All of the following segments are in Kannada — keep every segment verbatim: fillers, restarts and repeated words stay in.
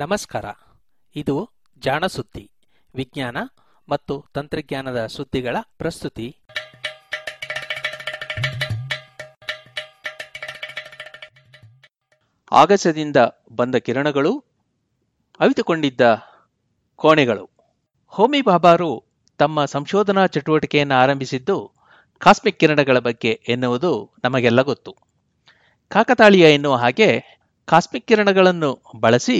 ನಮಸ್ಕಾರ, ಇದು ಜಾಣ ಸುದ್ದಿ, ವಿಜ್ಞಾನ ಮತ್ತು ತಂತ್ರಜ್ಞಾನದ ಸುದ್ದಿಗಳ ಪ್ರಸ್ತುತಿ. ಆಗಸದಿಂದ ಬಂದ ಕಿರಣಗಳು, ಅವಿತುಕೊಂಡಿದ್ದ ಕೋಣೆಗಳು. ಹೋಮಿ ಭಾಭಾರು ತಮ್ಮ ಸಂಶೋಧನಾ ಚಟುವಟಿಕೆಯನ್ನು ಆರಂಭಿಸಿದ್ದು ಕಾಸ್ಮಿಕ್ ಕಿರಣಗಳ ಬಗ್ಗೆ ಎನ್ನುವುದು ನಮಗೆಲ್ಲ ಗೊತ್ತು. ಕಾಕತಾಳೀಯ ಎನ್ನುವ ಹಾಗೆ ಕಾಸ್ಮಿಕ್ ಕಿರಣಗಳನ್ನು ಬಳಸಿ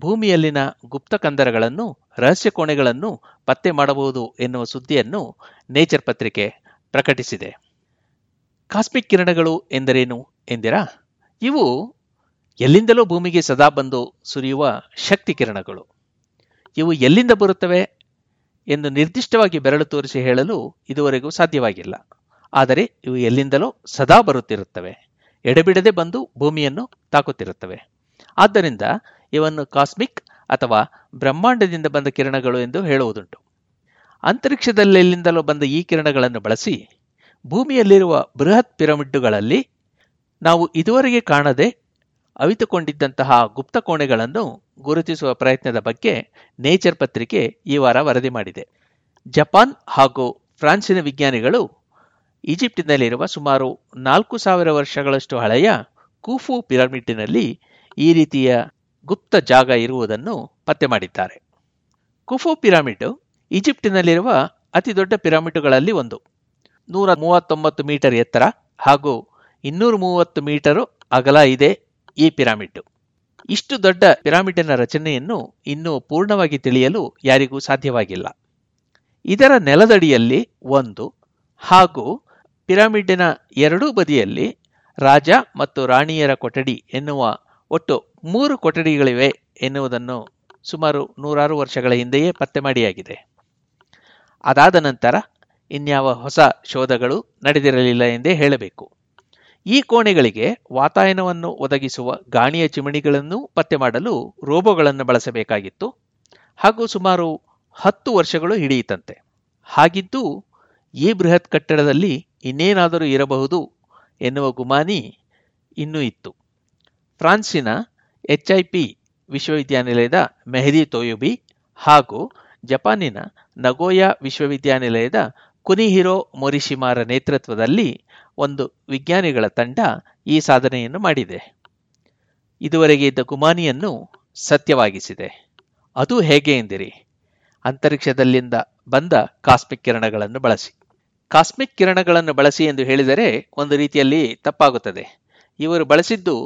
ಭೂಮಿಯಲ್ಲಿನ ಗುಪ್ತ ಕಂದರಗಳನ್ನು, ರಹಸ್ಯ ಕೋಣೆಗಳನ್ನು ಪತ್ತೆ ಮಾಡಬಹುದು ಎನ್ನುವ ಸುದ್ದಿಯನ್ನು ನೇಚರ್ ಪತ್ರಿಕೆ ಪ್ರಕಟಿಸಿದೆ. ಕಾಸ್ಮಿಕ್ ಕಿರಣಗಳು ಎಂದರೇನು ಎಂದಿರಾ? ಇವು ಎಲ್ಲಿಂದಲೂ ಭೂಮಿಗೆ ಸದಾ ಬಂದು ಸುರಿಯುವ ಶಕ್ತಿ ಕಿರಣಗಳು. ಇವು ಎಲ್ಲಿಂದ ಬರುತ್ತವೆ ಎಂದು ನಿರ್ದಿಷ್ಟವಾಗಿ ಬೆರಳು ತೋರಿಸಿ ಹೇಳಲು ಇದುವರೆಗೂ ಸಾಧ್ಯವಾಗಿಲ್ಲ. ಆದರೆ ಇವು ಎಲ್ಲಿಂದಲೂ ಸದಾ ಬರುತ್ತಿರುತ್ತವೆ, ಎಡೆಬಿಡದೆ ಬಂದು ಭೂಮಿಯನ್ನು ತಾಕುತ್ತಿರುತ್ತವೆ. ಆದ್ದರಿಂದ ಇವನ್ನು ಕಾಸ್ಮಿಕ್ ಅಥವಾ ಬ್ರಹ್ಮಾಂಡದಿಂದ ಬಂದ ಕಿರಣಗಳು ಎಂದು ಹೇಳುವುದುಂಟು. ಅಂತರಿಕ್ಷದಲ್ಲೆಲ್ಲಿಂದಲೂ ಬಂದ ಈ ಕಿರಣಗಳನ್ನು ಬಳಸಿ ಭೂಮಿಯಲ್ಲಿರುವ ಬೃಹತ್ ಪಿರಮಿಡ್ಗಳಲ್ಲಿ ನಾವು ಇದುವರೆಗೆ ಕಾಣದೆ ಅವಿತುಕೊಂಡಿದ್ದಂತಹ ಗುಪ್ತ ಕೋಣೆಗಳನ್ನು ಗುರುತಿಸುವ ಪ್ರಯತ್ನದ ಬಗ್ಗೆ ನೇಚರ್ ಪತ್ರಿಕೆ ಈ ವಾರ ವರದಿ ಮಾಡಿದೆ. ಜಪಾನ್ ಹಾಗೂ ಫ್ರಾನ್ಸಿನ ವಿಜ್ಞಾನಿಗಳು ಈಜಿಪ್ಟಿನಲ್ಲಿರುವ ಸುಮಾರು ನಾಲ್ಕು ಸಾವಿರ ವರ್ಷಗಳಷ್ಟು ಹಳೆಯ ಕೂಫು ಪಿರಮಿಡ್ನಲ್ಲಿ ಈ ರೀತಿಯ ಗುಪ್ತ ಜಾಗ ಇರುವುದನ್ನು ಪತ್ತೆ ಮಾಡಿದ್ದಾರೆ. ಕುಫು ಪಿರಮಿಡ್ ಈಜಿಪ್ಟಿನಲ್ಲಿರುವ ಅತಿದೊಡ್ಡ ಪಿರಮಿಡ್ಗಳಲ್ಲಿ ಒಂದು. ನೂರ ಮೂವತ್ತೊಂಬತ್ತು ಮೀಟರ್ ಎತ್ತರ ಹಾಗೂ ಇನ್ನೂರ ಮೂವತ್ತು ಮೀಟರು ಅಗಲ ಇದೆ ಈ ಪಿರಮಿಡ್. ಇಷ್ಟು ದೊಡ್ಡ ಪಿರಮಿಡ್ನ ರಚನೆಯನ್ನು ಇನ್ನೂ ಪೂರ್ಣವಾಗಿ ತಿಳಿಯಲು ಯಾರಿಗೂ ಸಾಧ್ಯವಾಗಿಲ್ಲ. ಇದರ ನೆಲದಡಿಯಲ್ಲಿ ಒಂದು ಹಾಗೂ ಪಿರಮಿಡ್ನ ಎರಡೂ ಬದಿಯಲ್ಲಿ ರಾಜ ಮತ್ತು ರಾಣಿಯರ ಕೊಠಡಿ ಎನ್ನುವ ಒಟ್ಟು ಮೂರು ಕೊಠಡಿಗಳಿವೆ ಎನ್ನುವುದನ್ನು ಸುಮಾರು ನೂರಾರು ವರ್ಷಗಳ ಹಿಂದೆಯೇ ಪತ್ತೆ ಮಾಡಿಯಾಗಿದೆ. ಅದಾದ ನಂತರ ಇನ್ಯಾವ ಹೊಸ ಶೋಧಗಳು ನಡೆದಿರಲಿಲ್ಲ ಎಂದೇ ಹೇಳಬೇಕು. ಈ ಕೋಣೆಗಳಿಗೆ ವಾತಾಯನವನ್ನು ಒದಗಿಸುವ ಗಾಳಿಯ ಚಿಮಣಿಗಳನ್ನು ಪತ್ತೆ ಮಾಡಲು ರೋಬೋಗಳನ್ನು ಬಳಸಬೇಕಾಗಿತ್ತು ಹಾಗೂ ಸುಮಾರು ಹತ್ತು ವರ್ಷಗಳು ಹಿಡಿಯಿತಂತೆ. ಹಾಗಿದ್ದು ಈ ಬೃಹತ್ ಕಟ್ಟಡದಲ್ಲಿ ಇನ್ನೇನಾದರೂ ಇರಬಹುದು ಎನ್ನುವ ಗುಮಾನಿ ಇನ್ನೂ ಇತ್ತು. ಫ್ರಾನ್ಸಿನ ಎಚ್ಐಪಿ ವಿಶ್ವವಿದ್ಯಾನಿಲಯದ ಮೆಹದಿ ತೊಯೂಬಿ ಹಾಗೂ ಜಪಾನಿನ ನಗೋಯಾ ವಿಶ್ವವಿದ್ಯಾನಿಲಯದ ಕುನಿಹಿರೋ ಮೊರಿಶಿಮಾರ ನೇತೃತ್ವದಲ್ಲಿ ಒಂದು ವಿಜ್ಞಾನಿಗಳ ತಂಡ ಈ ಸಾಧನೆಯನ್ನು ಮಾಡಿದೆ. ಇದುವರೆಗೆ ಇದ್ದ ಗುಮಾನಿಯನ್ನು ಸತ್ಯವಾಗಿಸಿದೆ. ಅದು ಹೇಗೆ ಎಂದಿರಿ? ಅಂತರಿಕ್ಷದಲ್ಲಿಂದ ಬಂದ ಕಾಸ್ಮಿಕ್ ಕಿರಣಗಳನ್ನು ಬಳಸಿ. ಕಾಸ್ಮಿಕ್ ಕಿರಣಗಳನ್ನು ಬಳಸಿ ಎಂದು ಹೇಳಿದರೆ ಒಂದು ರೀತಿಯಲ್ಲಿ ತಪ್ಪಾಗುತ್ತದೆ. ಇವರು ಬಳಸಿದ್ದು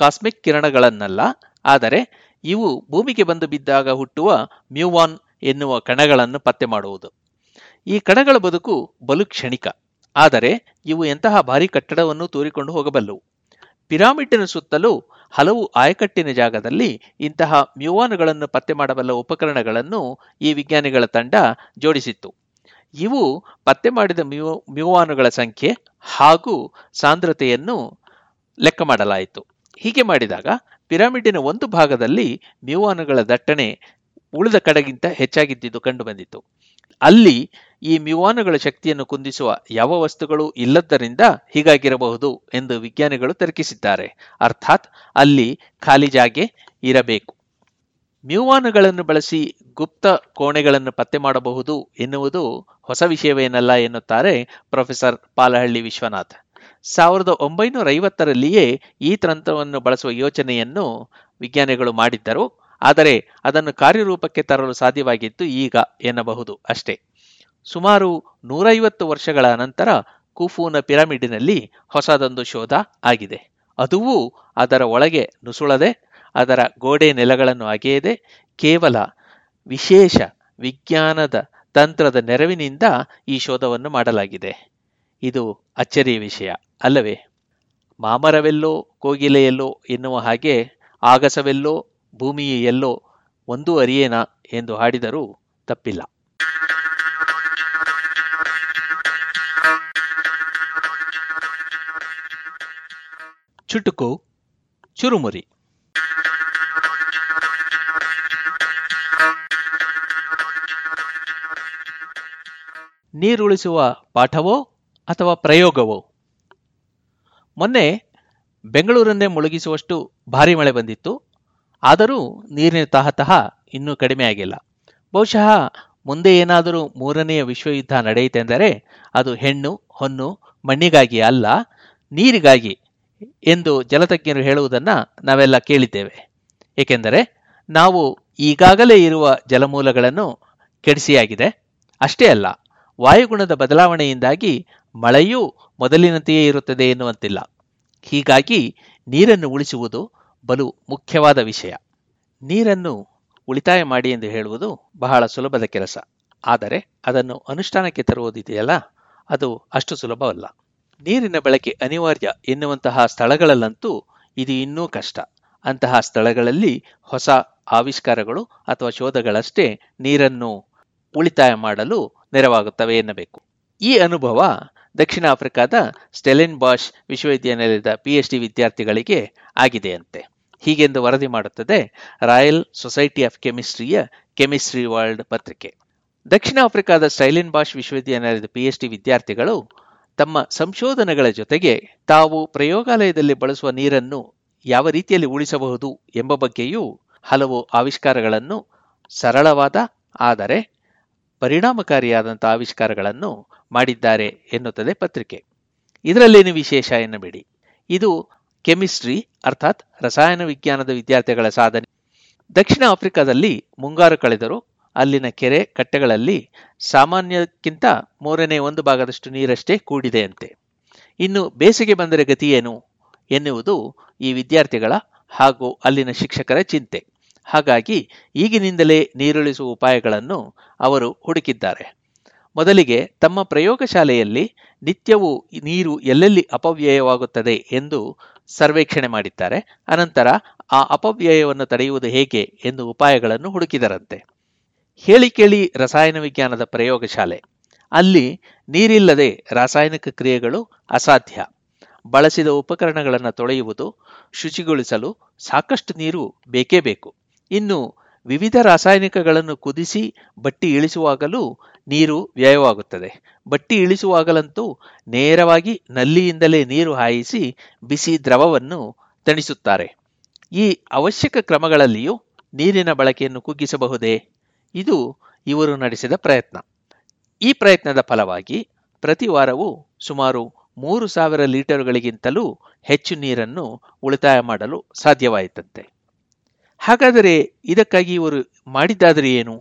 ಕಾಸ್ಮಿಕ್ ಕಿರಣಗಳನ್ನಲ್ಲ, ಆದರೆ ಇವು ಭೂಮಿಗೆ ಬಂದು ಬಿದ್ದಾಗ ಹುಟ್ಟುವ ಮ್ಯೂವಾನ್ ಎನ್ನುವ ಕಣಗಳನ್ನು ಪತ್ತೆ ಮಾಡುವುದು. ಈ ಕಣಗಳ ಬದುಕು ಬಲು ಕ್ಷಣಿಕ, ಆದರೆ ಇವು ಎಂತಹ ಭಾರಿ ಕಟ್ಟಡವನ್ನು ತೂರಿಕೊಂಡು ಹೋಗಬಲ್ಲವು. ಪಿರಾಮಿಡ್ನ ಸುತ್ತಲೂ ಹಲವು ಆಯಕಟ್ಟಿನ ಜಾಗದಲ್ಲಿ ಇಂತಹ ಮ್ಯೂವಾನ್ಗಳನ್ನು ಪತ್ತೆ ಮಾಡಬಲ್ಲ ಉಪಕರಣಗಳನ್ನು ಈ ವಿಜ್ಞಾನಿಗಳ ತಂಡ ಜೋಡಿಸಿತ್ತು. ಇವು ಪತ್ತೆ ಮಾಡಿದ ಮ್ಯೂ ಮ್ಯೂವಾನುಗಳ ಸಂಖ್ಯೆ ಹಾಗೂ ಸಾಂದ್ರತೆಯನ್ನು ಲೆಕ್ಕ ಮಾಡಲಾಯಿತು. ಹೀಗೆ ಮಾಡಿದಾಗ ಪಿರಾಮಿಡಿನ ಒಂದು ಭಾಗದಲ್ಲಿ ಮ್ಯೂವಾನುಗಳ ದಟ್ಟಣೆ ಉಳಿದ ಕಡೆಗಿಂತ ಹೆಚ್ಚಾಗಿದ್ದುದು ಕಂಡುಬಂದಿತು. ಅಲ್ಲಿ ಈ ಮ್ಯೂವಾನುಗಳ ಶಕ್ತಿಯನ್ನು ಕುಂದಿಸುವ ಯಾವ ವಸ್ತುಗಳು ಇಲ್ಲದ್ದರಿಂದ ಹೀಗಾಗಿರಬಹುದು ಎಂದು ವಿಜ್ಞಾನಿಗಳು ತರ್ಕಿಸಿದ್ದಾರೆ. ಅರ್ಥಾತ್ ಅಲ್ಲಿ ಖಾಲಿ ಜಾಗೆ ಇರಬೇಕು. ಮ್ಯೂವಾನುಗಳನ್ನು ಬಳಸಿ ಗುಪ್ತ ಕೋಣೆಗಳನ್ನು ಪತ್ತೆ ಮಾಡಬಹುದು ಎನ್ನುವುದು ಹೊಸ ವಿಷಯವೇನಲ್ಲ ಎನ್ನುತ್ತಾರೆ ಪ್ರೊಫೆಸರ್ ಪಾಲಹಳ್ಳಿ ವಿಶ್ವನಾಥ್. ಸಾವಿರದ ಒಂಬೈನೂರ ಐವತ್ತರಲ್ಲಿಯೇ ಈ ತಂತ್ರವನ್ನು ಬಳಸುವ ಯೋಚನೆಯನ್ನು ವಿಜ್ಞಾನಿಗಳು ಮಾಡಿದ್ದರು, ಆದರೆ ಅದನ್ನು ಕಾರ್ಯರೂಪಕ್ಕೆ ತರಲು ಸಾಧ್ಯವಾಗಿತ್ತು ಈಗ ಎನ್ನಬಹುದು ಅಷ್ಟೇ. ಸುಮಾರು ನೂರೈವತ್ತು ವರ್ಷಗಳ ಅನಂತರ ಕುಫೂನ ಪಿರಮಿಡಿನಲ್ಲಿ ಹೊಸದೊಂದು ಶೋಧ ಆಗಿದೆ. ಅದುವೂ ಅದರ ಒಳಗೆ ನುಸುಳದೆ, ಅದರ ಗೋಡೆ ನೆಲಗಳನ್ನು ಅಗೆಯದೆ, ಕೇವಲ ವಿಶೇಷ ವಿಜ್ಞಾನದ ತಂತ್ರದ ನೆರವಿನಿಂದ ಈ ಶೋಧವನ್ನು ಮಾಡಲಾಗಿದೆ. ಇದು ಅಚ್ಚರಿಯ ವಿಷಯ ಅಲ್ಲವೇ? ಮಾಮರವೆಲ್ಲೋ ಕೋಗಿಲೆಯೆಲ್ಲೋ ಎನ್ನುವ ಹಾಗೆ ಆಗಸವೆಲ್ಲೋ ಭೂಮಿಯು ಎಲ್ಲೋ ಒಂದು ಅರಿಯೇನಾ ಎಂದು ಹಾಡಿದರೂ ತಪ್ಪಿಲ್ಲ. ಚುಟುಕು ಚುರುಮುರಿ. ನೀರುಳಿಸುವ ಪಾಠವೋ ಅಥವಾ ಪ್ರಯೋಗವೋ? ಮೊನ್ನೆ ಬೆಂಗಳೂರನ್ನೇ ಮುಳುಗಿಸುವಷ್ಟು ಭಾರಿ ಮಳೆ ಬಂದಿತ್ತು. ಆದರೂ ನೀರಿನ ತಾಹತಃ ಇನ್ನೂ ಕಡಿಮೆಯಾಗಿಲ್ಲ. ಬಹುಶಃ ಮುಂದೆ ಏನಾದರೂ ಮೂರನೆಯ ವಿಶ್ವಯುದ್ಧ ನಡೆಯಿತೆಂದರೆ ಅದು ಹೆಣ್ಣು ಹೊನ್ನು ಮಣ್ಣಿಗಾಗಿ ಅಲ್ಲ, ನೀರಿಗಾಗಿ ಎಂದು ಜಲತಜ್ಞರು ಹೇಳುವುದನ್ನು ನಾವೆಲ್ಲ ಕೇಳಿದ್ದೇವೆ. ಏಕೆಂದರೆ ನಾವು ಈಗಾಗಲೇ ಇರುವ ಜಲಮೂಲಗಳನ್ನು ಕೆಡಿಸಿಯಾಗಿದೆ. ಅಷ್ಟೇ ಅಲ್ಲ, ವಾಯುಗುಣದ ಬದಲಾವಣೆಯಿಂದಾಗಿ ಮಳೆಯೂ ಮೊದಲಿನಂತೆಯೇ ಇರುತ್ತದೆ ಎನ್ನುವಂತಿಲ್ಲ. ಹೀಗಾಗಿ ನೀರನ್ನು ಉಳಿಸುವುದು ಬಲು ಮುಖ್ಯವಾದ ವಿಷಯ. ನೀರನ್ನು ಉಳಿತಾಯ ಮಾಡಿ ಎಂದು ಹೇಳುವುದು ಬಹಳ ಸುಲಭದ ಕೆಲಸ. ಆದರೆ ಅದನ್ನು ಅನುಷ್ಠಾನಕ್ಕೆ ತರುವುದಿದೆಯಲ್ಲ, ಅದು ಅಷ್ಟು ಸುಲಭವಲ್ಲ. ನೀರಿನ ಬಳಕೆ ಅನಿವಾರ್ಯ ಎನ್ನುವಂತಹ ಸ್ಥಳಗಳಲ್ಲಂತೂ ಇದು ಇನ್ನೂ ಕಷ್ಟ. ಅಂತಹ ಸ್ಥಳಗಳಲ್ಲಿ ಹೊಸ ಆವಿಷ್ಕಾರಗಳು ಅಥವಾ ಶೋಧಗಳಷ್ಟೇ ನೀರನ್ನು ಉಳಿತಾಯ ಮಾಡಲು ನೆರವಾಗುತ್ತವೆ ಎನ್ನಬೇಕು. ಈ ಅನುಭವ ದಕ್ಷಿಣ ಆಫ್ರಿಕಾದ ಸ್ಟೆಲೆನ್ಬಾಷ್ ವಿಶ್ವವಿದ್ಯಾನಿಲಯದ ಪಿ ಎಚ್ ಡಿ ವಿದ್ಯಾರ್ಥಿಗಳಿಗೆ ಆಗಿದೆಯಂತೆ. ಹೀಗೆಂದು ವರದಿ ಮಾಡುತ್ತದೆ ರಾಯಲ್ ಸೊಸೈಟಿ ಆಫ್ ಕೆಮಿಸ್ಟ್ರಿಯ ಕೆಮಿಸ್ಟ್ರಿ ವರ್ಲ್ಡ್ ಪತ್ರಿಕೆ. ದಕ್ಷಿಣ ಆಫ್ರಿಕಾದ ಸ್ಟೆಲೆನ್ಬಾಷ್ ವಿಶ್ವವಿದ್ಯಾನಿಲಯದ ಪಿ ಎಚ್ ಡಿ ವಿದ್ಯಾರ್ಥಿಗಳು ತಮ್ಮ ಸಂಶೋಧನೆಗಳ ಜೊತೆಗೆ ತಾವು ಪ್ರಯೋಗಾಲಯದಲ್ಲಿ ಬಳಸುವ ನೀರನ್ನು ಯಾವ ರೀತಿಯಲ್ಲಿ ಉಳಿಸಬಹುದು ಎಂಬ ಬಗ್ಗೆಯೂ ಹಲವು ಆವಿಷ್ಕಾರಗಳನ್ನು, ಸರಳವಾದ ಆದರೆ ಪರಿಣಾಮಕಾರಿಯಾದಂಥ ಆವಿಷ್ಕಾರಗಳನ್ನು ಮಾಡಿದ್ದಾರೆ ಎನ್ನುತ್ತದೆ ಪತ್ರಿಕೆ. ಇದರಲ್ಲೇನು ವಿಶೇಷ ಎನ್ನಬೇಡಿ, ಇದು ಕೆಮಿಸ್ಟ್ರಿ ಅರ್ಥಾತ್ ರಸಾಯನ ವಿಜ್ಞಾನದ ವಿದ್ಯಾರ್ಥಿಗಳ ಸಾಧನೆ. ದಕ್ಷಿಣ ಆಫ್ರಿಕಾದಲ್ಲಿ ಮುಂಗಾರು ಕಳೆದರೂ ಅಲ್ಲಿನ ಕೆರೆ ಕಟ್ಟೆಗಳಲ್ಲಿ ಸಾಮಾನ್ಯಕ್ಕಿಂತ ಮೂರನೇ ಒಂದು ಭಾಗದಷ್ಟು ನೀರಷ್ಟೇ ಕೂಡಿದೆಯಂತೆ. ಇನ್ನು ಬೇಸಿಗೆ ಬಂದರೆ ಗತಿಯೇನು ಎನ್ನುವುದು ಈ ವಿದ್ಯಾರ್ಥಿಗಳ ಹಾಗೂ ಅಲ್ಲಿನ ಶಿಕ್ಷಕರ ಚಿಂತೆ. ಹಾಗಾಗಿ ಈಗಿನಿಂದಲೇ ನೀರುಳಿಸುವ ಉಪಾಯಗಳನ್ನು ಅವರು ಹುಡುಕಿದ್ದಾರೆ. ಮೊದಲಿಗೆ ತಮ್ಮ ಪ್ರಯೋಗಶಾಲೆಯಲ್ಲಿ ನಿತ್ಯವೂ ನೀರು ಎಲ್ಲೆಲ್ಲಿ ಅಪವ್ಯಯವಾಗುತ್ತದೆ ಎಂದು ಸರ್ವೇಕ್ಷಣೆ ಮಾಡಿದ್ದಾರೆ. ಅನಂತರ ಆ ಅಪವ್ಯಯವನ್ನು ತಡೆಯುವುದು ಹೇಗೆ ಎಂದು ಉಪಾಯಗಳನ್ನು ಹುಡುಕಿದರಂತೆ. ಹೇಳಿ ಕೇಳಿ ರಸಾಯನ ವಿಜ್ಞಾನದ ಪ್ರಯೋಗಶಾಲೆ, ಅಲ್ಲಿ ನೀರಿಲ್ಲದೆ ರಾಸಾಯನಿಕ ಕ್ರಿಯೆಗಳು ಅಸಾಧ್ಯ. ಬಳಸಿದ ಉಪಕರಣಗಳನ್ನು ತೊಳೆಯುವುದು, ಶುಚಿಗೊಳಿಸಲು ಸಾಕಷ್ಟು ನೀರು ಬೇಕೇ ಬೇಕು. ಇನ್ನು ವಿವಿಧ ರಾಸಾಯನಿಕಗಳನ್ನು ಕುದಿಸಿ ಬಟ್ಟಿ ಇಳಿಸುವಾಗಲೂ ನೀರು ವ್ಯಯವಾಗುತ್ತದೆ. ಬಟ್ಟಿ ಇಳಿಸುವಾಗಲಂತೂ ನೇರವಾಗಿ ನಲ್ಲಿಯಿಂದಲೇ ನೀರು ಹಾಯಿಸಿ ಬಿಸಿ ದ್ರವವನ್ನು ತಣಿಸುತ್ತಾರೆ. ಈ ಅವಶ್ಯಕ ಕ್ರಮಗಳಲ್ಲಿಯೂ ನೀರಿನ ಬಳಕೆಯನ್ನು ಕುಗ್ಗಿಸಬಹುದೇ? ಇದು ಇವರು ನಡೆಸಿದ ಪ್ರಯತ್ನ. ಈ ಪ್ರಯತ್ನದ ಫಲವಾಗಿ ಪ್ರತಿ ವಾರವೂ ಸುಮಾರು ಮೂರು ಸಾವಿರ ಲೀಟರ್ಗಳಿಗಿಂತಲೂ ಹೆಚ್ಚು ನೀರನ್ನು ಉಳಿತಾಯ ಮಾಡಲು ಸಾಧ್ಯವಾಯಿತಂತೆ. ಹಾಗಾದರೆ ಇದಕ್ಕಾಗಿ ಇವರು ಮಾಡಿದ್ದಾದರೆ ಏನು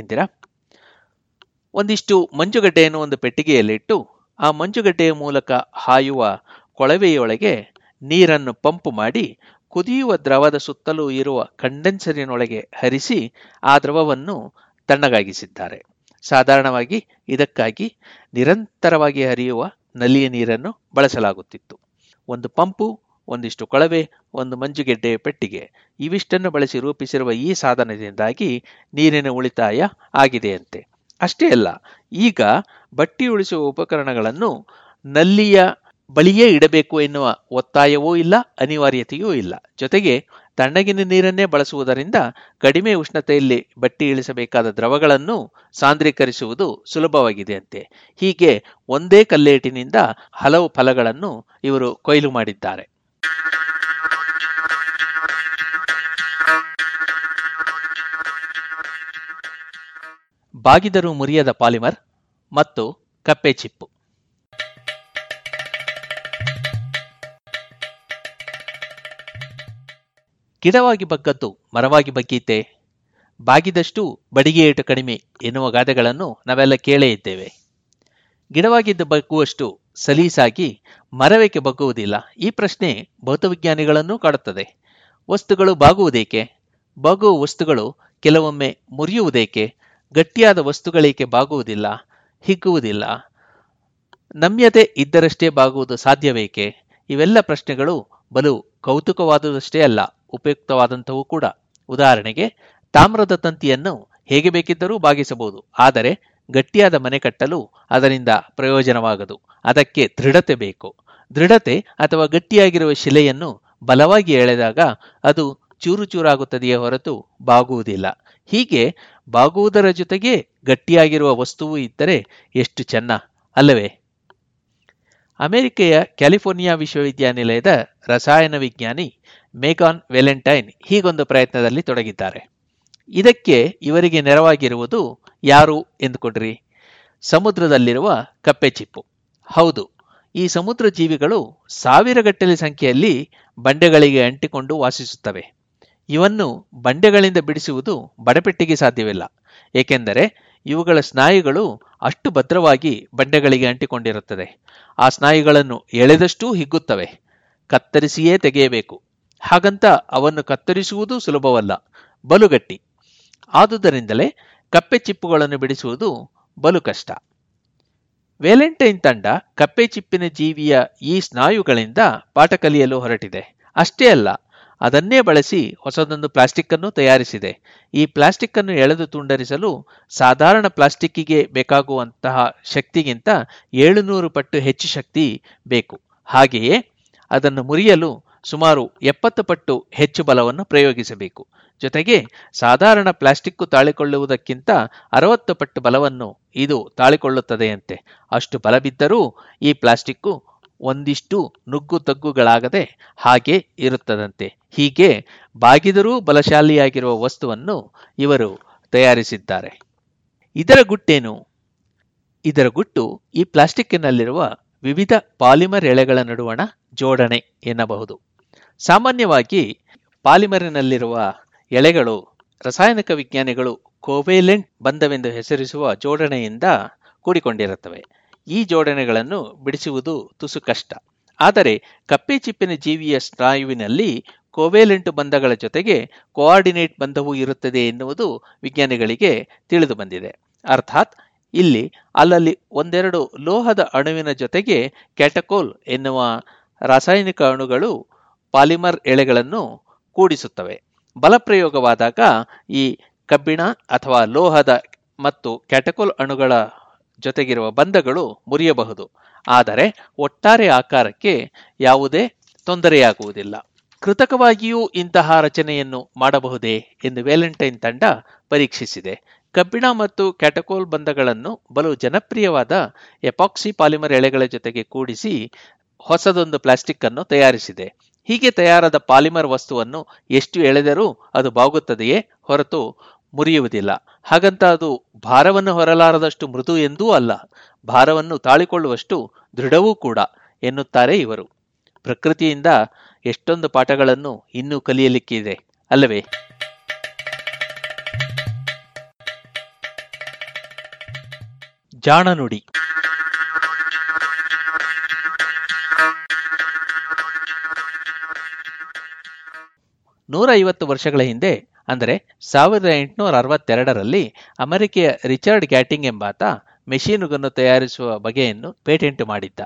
ಎಂದಿರಾ? ಒಂದಿಷ್ಟು ಮಂಜುಗಡ್ಡೆಯನ್ನು ಒಂದು ಪೆಟ್ಟಿಗೆಯಲ್ಲಿಟ್ಟು ಆ ಮಂಜುಗಡ್ಡೆಯ ಮೂಲಕ ಹಾಯುವ ಕೊಳವೆಯೊಳಗೆ ನೀರನ್ನು ಪಂಪ್ ಮಾಡಿ ಕುದಿಯುವ ದ್ರವದ ಸುತ್ತಲೂ ಇರುವ ಕಂಡೆನ್ಸರಿನೊಳಗೆ ಹರಿಸಿ ಆ ದ್ರವವನ್ನು ತಣ್ಣಗಾಗಿಸಿದ್ದಾರೆ. ಸಾಧಾರಣವಾಗಿ ಇದಕ್ಕಾಗಿ ನಿರಂತರವಾಗಿ ಹರಿಯುವ ನಲ್ಲಿಯ ನೀರನ್ನು ಬಳಸಲಾಗುತ್ತಿತ್ತು. ಒಂದು ಪಂಪು, ಒಂದಿಷ್ಟು ಕೊಳವೆ, ಒಂದು ಮಂಜುಗೆಡ್ಡೆ ಪೆಟ್ಟಿಗೆ, ಇವಿಷ್ಟನ್ನು ಬಳಸಿ ರೂಪಿಸಿರುವ ಈ ಸಾಧನದಿಂದಾಗಿ ನೀರಿನ ಉಳಿತಾಯ ಆಗಿದೆಯಂತೆ. ಅಷ್ಟೇ ಅಲ್ಲ, ಈಗ ಬಟ್ಟಿ ಉಳಿಸುವ ಉಪಕರಣಗಳನ್ನು ನಲ್ಲಿಯ ಬಳಿಯೇ ಇಡಬೇಕು ಎನ್ನುವ ಒತ್ತಾಯವೂ ಇಲ್ಲ, ಅನಿವಾರ್ಯತೆಯೂ ಇಲ್ಲ. ಜೊತೆಗೆ ತಣ್ಣಗಿನ ನೀರನ್ನೇ ಬಳಸುವುದರಿಂದ ಕಡಿಮೆ ಉಷ್ಣತೆಯಲ್ಲಿ ಬಟ್ಟಿ ಇಳಿಸಬೇಕಾದ ದ್ರವಗಳನ್ನು ಸಾಂದ್ರೀಕರಿಸುವುದು ಸುಲಭವಾಗಿದೆಯಂತೆ. ಹೀಗೆ ಒಂದೇ ಕಲ್ಲೇಟಿನಿಂದ ಹಲವು ಫಲಗಳನ್ನು ಇವರು ಕೊಯ್ಲು ಮಾಡಿದ್ದಾರೆ. ಬಾಗಿದರೂ ಮುರಿಯದ ಪಾಲಿಮರ್ ಮತ್ತು ಕಪ್ಪೆ ಚಿಪ್ಪು. ಗಿಡವಾಗಿ ಬಗ್ಗದ್ದು ಮರವಾಗಿ ಬಗ್ಗೀತೆ, ಬಾಗಿದಷ್ಟು ಬಡಿಗೆ ಏಟು ಕಡಿಮೆ ಎನ್ನುವ ಗಾದೆಗಳನ್ನು ನಾವೆಲ್ಲ ಕೇಳೇ ಇದ್ದೇವೆ. ಗಿಡವಾಗಿದ್ದು ಬಗ್ಗುವಷ್ಟು ಸಲೀಸಾಗಿ ಮರವೇಕೆ ಬಗ್ಗುವುದಿಲ್ಲ? ಈ ಪ್ರಶ್ನೆ ಭೌತವಿಜ್ಞಾನಿಗಳನ್ನೂ ಕಾಡುತ್ತದೆ. ವಸ್ತುಗಳು ಬಾಗುವುದೇಕೆ? ಬಾಗುವ ವಸ್ತುಗಳು ಕೆಲವೊಮ್ಮೆ ಮುರಿಯುವುದೇಕೆ? ಗಟ್ಟಿಯಾದ ವಸ್ತುಗಳೇಕೆ ಬಾಗುವುದಿಲ್ಲ, ಹಿಗ್ಗುವುದಿಲ್ಲ? ನಮ್ಯತೆ ಇದ್ದರಷ್ಟೇ ಬಾಗುವುದು ಸಾಧ್ಯವೇಕೆ? ಇವೆಲ್ಲ ಪ್ರಶ್ನೆಗಳು ಬಲು ಕೌತುಕವಾದುದಷ್ಟೇ ಅಲ್ಲ, ಉಪಯುಕ್ತವಾದಂಥವು ಕೂಡ. ಉದಾಹರಣೆಗೆ, ತಾಮ್ರದ ತಂತಿಯನ್ನು ಹೇಗೆ ಬೇಕಿದ್ದರೂ ಬಾಗಿಸಬಹುದು, ಆದರೆ ಗಟ್ಟಿಯಾದ ಮನೆ ಕಟ್ಟಲು ಅದರಿಂದ ಪ್ರಯೋಜನವಾಗದು. ಅದಕ್ಕೆ ದೃಢತೆ ಬೇಕು. ದೃಢತೆ ಅಥವಾ ಗಟ್ಟಿಯಾಗಿರುವ ಶಿಲೆಯನ್ನು ಬಲವಾಗಿ ಎಳೆದಾಗ ಅದು ಚೂರು ಚೂರಾಗುತ್ತದೆಯೇ ಹೊರತು ಬಾಗುವುದಿಲ್ಲ. ಹೀಗೆ ಬಾಗುವುದರ ಜೊತೆಗೆ ಗಟ್ಟಿಯಾಗಿರುವ ವಸ್ತುವು ಇದ್ದರೆ ಎಷ್ಟು ಚೆನ್ನ ಅಲ್ಲವೇ? ಅಮೆರಿಕೆಯ ಕ್ಯಾಲಿಫೋರ್ನಿಯಾ ವಿಶ್ವವಿದ್ಯಾನಿಲಯದ ರಸಾಯನ ವಿಜ್ಞಾನಿ ಮೇಕಾನ್ ವ್ಯಾಲೆಂಟೈನ್ ಹೀಗೊಂದು ಪ್ರಯತ್ನದಲ್ಲಿ ತೊಡಗಿದ್ದಾರೆ. ಇದಕ್ಕೆ ಇವರಿಗೆ ನೆರವಾಗಿರುವುದು ಯಾರು ಎಂದುಕೊಂಡ್ರಿ? ಸಮುದ್ರದಲ್ಲಿರುವ ಕಪ್ಪೆ ಚಿಪ್ಪು. ಹೌದು, ಈ ಸಮುದ್ರ ಜೀವಿಗಳು ಸಾವಿರಗಟ್ಟಲೆ ಸಂಖ್ಯೆಯಲ್ಲಿ ಬಂಡೆಗಳಿಗೆ ಅಂಟಿಕೊಂಡು ವಾಸಿಸುತ್ತವೆ. ಇವನ್ನು ಬಂಡೆಗಳಿಂದ ಬಿಡಿಸುವುದು ಬಡಪೆಟ್ಟಿಗೆ ಸಾಧ್ಯವಿಲ್ಲ, ಏಕೆಂದರೆ ಇವುಗಳ ಸ್ನಾಯುಗಳು ಅಷ್ಟು ಭದ್ರವಾಗಿ ಬಂಡೆಗಳಿಗೆ ಅಂಟಿಕೊಂಡಿರುತ್ತದೆ. ಆ ಸ್ನಾಯುಗಳನ್ನು ಎಳೆದಷ್ಟೂ ಹಿಗ್ಗುತ್ತವೆ, ಕತ್ತರಿಸಿಯೇ ತೆಗೆಯಬೇಕು. ಹಾಗಂತ ಅವನ್ನು ಕತ್ತರಿಸುವುದು ಸುಲಭವಲ್ಲ, ಬಲುಗಟ್ಟಿ. ಆದುದರಿಂದಲೇ ಕಪ್ಪೆ ಚಿಪ್ಪುಗಳನ್ನು ಬಿಡಿಸುವುದು ಬಲು ಕಷ್ಟ. ವ್ಯಾಲೆಂಟೈನ್ ತಂಡ ಕಪ್ಪೆ ಚಿಪ್ಪಿನ ಜೀವಿಯ ಈ ಸ್ನಾಯುಗಳಿಂದ ಪಾಠ ಕಲಿಯಲು ಹೊರಟಿದೆ. ಅಷ್ಟೇ ಅಲ್ಲ, ಅದನ್ನೇ ಬಳಸಿ ಹೊಸದೊಂದು ಪ್ಲಾಸ್ಟಿಕ್ ಅನ್ನು ತಯಾರಿಸಿದೆ. ಈ ಪ್ಲಾಸ್ಟಿಕ್ ಅನ್ನು ಎಳೆದು ತುಂಡರಿಸಲು ಸಾಧಾರಣ ಪ್ಲಾಸ್ಟಿಕ್ಕಿಗೆ ಬೇಕಾಗುವಂತಹ ಶಕ್ತಿಗಿಂತ ಏಳುನೂರು ಪಟ್ಟು ಹೆಚ್ಚು ಶಕ್ತಿ ಬೇಕು. ಹಾಗೆಯೇ ಅದನ್ನು ಮುರಿಯಲು ಸುಮಾರು ಎಪ್ಪತ್ತು ಪಟ್ಟು ಹೆಚ್ಚು ಬಲವನ್ನು ಪ್ರಯೋಗಿಸಬೇಕು. ಜೊತೆಗೆ ಸಾಧಾರಣ ಪ್ಲಾಸ್ಟಿಕ್ಕು ತಾಳಿಕೊಳ್ಳುವುದಕ್ಕಿಂತ ಅರವತ್ತು ಪಟ್ಟು ಬಲವನ್ನು ಇದು ತಾಳಿಕೊಳ್ಳುತ್ತದೆಯಂತೆ. ಅಷ್ಟು ಬಲ ಬಿದ್ದರೂ ಈ ಪ್ಲಾಸ್ಟಿಕ್ಕು ಒಂದಿಷ್ಟು ನುಗ್ಗು ತಗ್ಗುಗಳಾಗದೆ ಹಾಗೆ ಇರುತ್ತದಂತೆ. ಹೀಗೆ ಬಾಗಿದರೂ ಬಲಶಾಲಿಯಾಗಿರುವ ವಸ್ತುವನ್ನು ಇವರು ತಯಾರಿಸಿದ್ದಾರೆ. ಇದರ ಗುಟ್ಟೇನು? ಇದರ ಗುಟ್ಟು ಈ ಪ್ಲಾಸ್ಟಿಕ್ಕಿನಲ್ಲಿರುವ ವಿವಿಧ ಪಾಲಿಮರ್ ಎಳೆಗಳ ನಡುವಣ ಜೋಡಣೆ ಎನ್ನಬಹುದು. ಸಾಮಾನ್ಯವಾಗಿ ಪಾಲಿಮರಿನಲ್ಲಿರುವ ಎಳೆಗಳು ರಾಸಾಯನಿಕ ವಿಜ್ಞಾನಿಗಳು ಕೋವೆಲೆಂಟ್ ಬಂಧವೆಂದು ಹೆಸರಿಸುವ ಜೋಡಣೆಯಿಂದ ಕೂಡಿಕೊಂಡಿರುತ್ತವೆ. ಈ ಜೋಡಣೆಗಳನ್ನು ಬಿಡಿಸುವುದು ತುಸು ಕಷ್ಟ. ಆದರೆ ಕಪ್ಪೆ ಚಿಪ್ಪಿನ ಜೀವಿಯ ಸ್ನಾಯುವಿನಲ್ಲಿ ಕೋವೆಲೆಂಟ್ ಬಂಧಗಳ ಜೊತೆಗೆ ಕೋಆರ್ಡಿನೇಟ್ ಬಂಧವೂ ಇರುತ್ತದೆ ಎನ್ನುವುದು ವಿಜ್ಞಾನಿಗಳಿಗೆ ತಿಳಿದು ಬಂದಿದೆ. ಅರ್ಥಾತ್ ಇಲ್ಲಿ ಅಲ್ಲಲ್ಲಿ ಒಂದೆರಡು ಲೋಹದ ಅಣುವಿನ ಜೊತೆಗೆ ಕ್ಯಾಟಕೋಲ್ ಎನ್ನುವ ರಾಸಾಯನಿಕ ಅಣುಗಳು ಪಾಲಿಮರ್ ಎಳೆಗಳನ್ನು ಕೂಡಿಸುತ್ತವೆ. ಬಲಪ್ರಯೋಗವಾದಾಗ ಈ ಕಬ್ಬಿಣ ಅಥವಾ ಲೋಹದ ಮತ್ತು ಕ್ಯಾಟಕೋಲ್ ಅಣುಗಳ ಜೊತೆಗಿರುವ ಬಂಧಗಳು ಮುರಿಯಬಹುದು, ಆದರೆ ಒಟ್ಟಾರೆ ಆಕಾರಕ್ಕೆ ಯಾವುದೇ ತೊಂದರೆಯಾಗುವುದಿಲ್ಲ. ಕೃತಕವಾಗಿಯೂ ಇಂತಹ ರಚನೆಯನ್ನು ಮಾಡಬಹುದೇ ಎಂದು ವ್ಯಾಲೆಂಟೈನ್ ತಂಡ ಪರೀಕ್ಷಿಸಿದೆ. ಕಬ್ಬಿಣ ಮತ್ತು ಕ್ಯಾಟಕೋಲ್ ಬಂಧಗಳನ್ನು ಬಲು ಜನಪ್ರಿಯವಾದ ಎಪಾಕ್ಸಿ ಪಾಲಿಮರ್ ಎಳೆಗಳ ಜೊತೆಗೆ ಕೂಡಿಸಿ ಹೊಸದೊಂದು ಪ್ಲಾಸ್ಟಿಕ್ ಅನ್ನು ತಯಾರಿಸಿದೆ. ಹೀಗೆ ತಯಾರಾದ ಪಾಲಿಮರ್ ವಸ್ತುವನ್ನು ಎಷ್ಟು ಎಳೆದರೂ ಅದು ಬಾಗುತ್ತದೆಯೇ ಹೊರತು ಮುರಿಯುವುದಿಲ್ಲ. ಹಾಗಂತ ಅದು ಭಾರವನ್ನು ಹೊರಲಾರದಷ್ಟು ಮೃದು ಎಂದೂ ಅಲ್ಲ, ಭಾರವನ್ನು ತಾಳಿಕೊಳ್ಳುವಷ್ಟು ದೃಢವೂ ಕೂಡ ಎನ್ನುತ್ತಾರೆ ಇವರು. ಪ್ರಕೃತಿಯಿಂದ ಎಷ್ಟೊಂದು ಪಾಠಗಳನ್ನು ಇನ್ನೂ ಕಲಿಯಲಿಕ್ಕಿದೆ ಅಲ್ಲವೇ? ಜಾಣನುಡಿ. ನೂರ ಐವತ್ತು ವರ್ಷಗಳ ಹಿಂದೆ, ಅಂದರೆ ಸಾವಿರದ ಎಂಟುನೂರ ಅರವತ್ತೆರಡರಲ್ಲಿ ಅಮೆರಿಕೆಯ ರಿಚರ್ಡ್ ಗ್ಯಾಟಿಂಗ್ ಎಂಬಾತ ಮೆಷೀನುಗನ್ನು ತಯಾರಿಸುವ ಬಗೆಯನ್ನು ಪೇಟೆಂಟ್ ಮಾಡಿದ್ದ.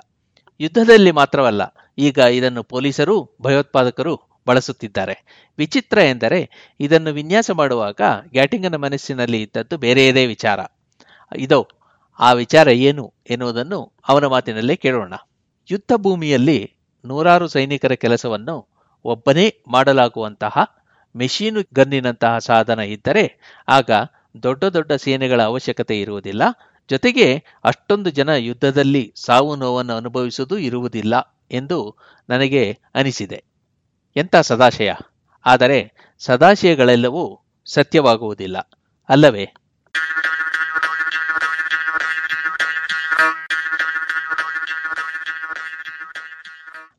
ಯುದ್ಧದಲ್ಲಿ ಮಾತ್ರವಲ್ಲ, ಈಗ ಇದನ್ನು ಪೊಲೀಸರು ಭಯೋತ್ಪಾದಕರು ಬಳಸುತ್ತಿದ್ದಾರೆ. ವಿಚಿತ್ರ ಎಂದರೆ ಇದನ್ನು ವಿನ್ಯಾಸ ಮಾಡುವಾಗ ಗ್ಯಾಟಿಂಗನ ಮನಸ್ಸಿನಲ್ಲಿ ಇದ್ದದ್ದು ಬೇರೆಯದೇ ವಿಚಾರ. ಇದೋ ಆ ವಿಚಾರ ಏನು ಎನ್ನುವುದನ್ನು ಅವನ ಮಾತಿನಲ್ಲೇ ಕೇಳೋಣ. ಯುದ್ಧ ಭೂಮಿಯಲ್ಲಿ ನೂರಾರು ಸೈನಿಕರ ಕೆಲಸವನ್ನು ಒಬ್ಬನೇ ಮಾಡಲಾಗುವಂತಹ ಮೆಷೀನು ಗನ್ನಿನಂತಹ ಸಾಧನ ಇದ್ದರೆ ಆಗ ದೊಡ್ಡ ದೊಡ್ಡ ಸೇನೆಗಳ ಅವಶ್ಯಕತೆ ಇರುವುದಿಲ್ಲ. ಜೊತೆಗೆ ಅಷ್ಟೊಂದು ಜನ ಯುದ್ಧದಲ್ಲಿ ಸಾವು ನೋವನ್ನು ಅನುಭವಿಸುವುದು ಇರುವುದಿಲ್ಲ ಎಂದು ನನಗೆ ಅನಿಸಿದೆ. ಎಂಥ ಸದಾಶಯ! ಆದರೆ ಸದಾಶಯಗಳೆಲ್ಲವೂ ಸತ್ಯವಾಗುವುದಿಲ್ಲ ಅಲ್ಲವೇ?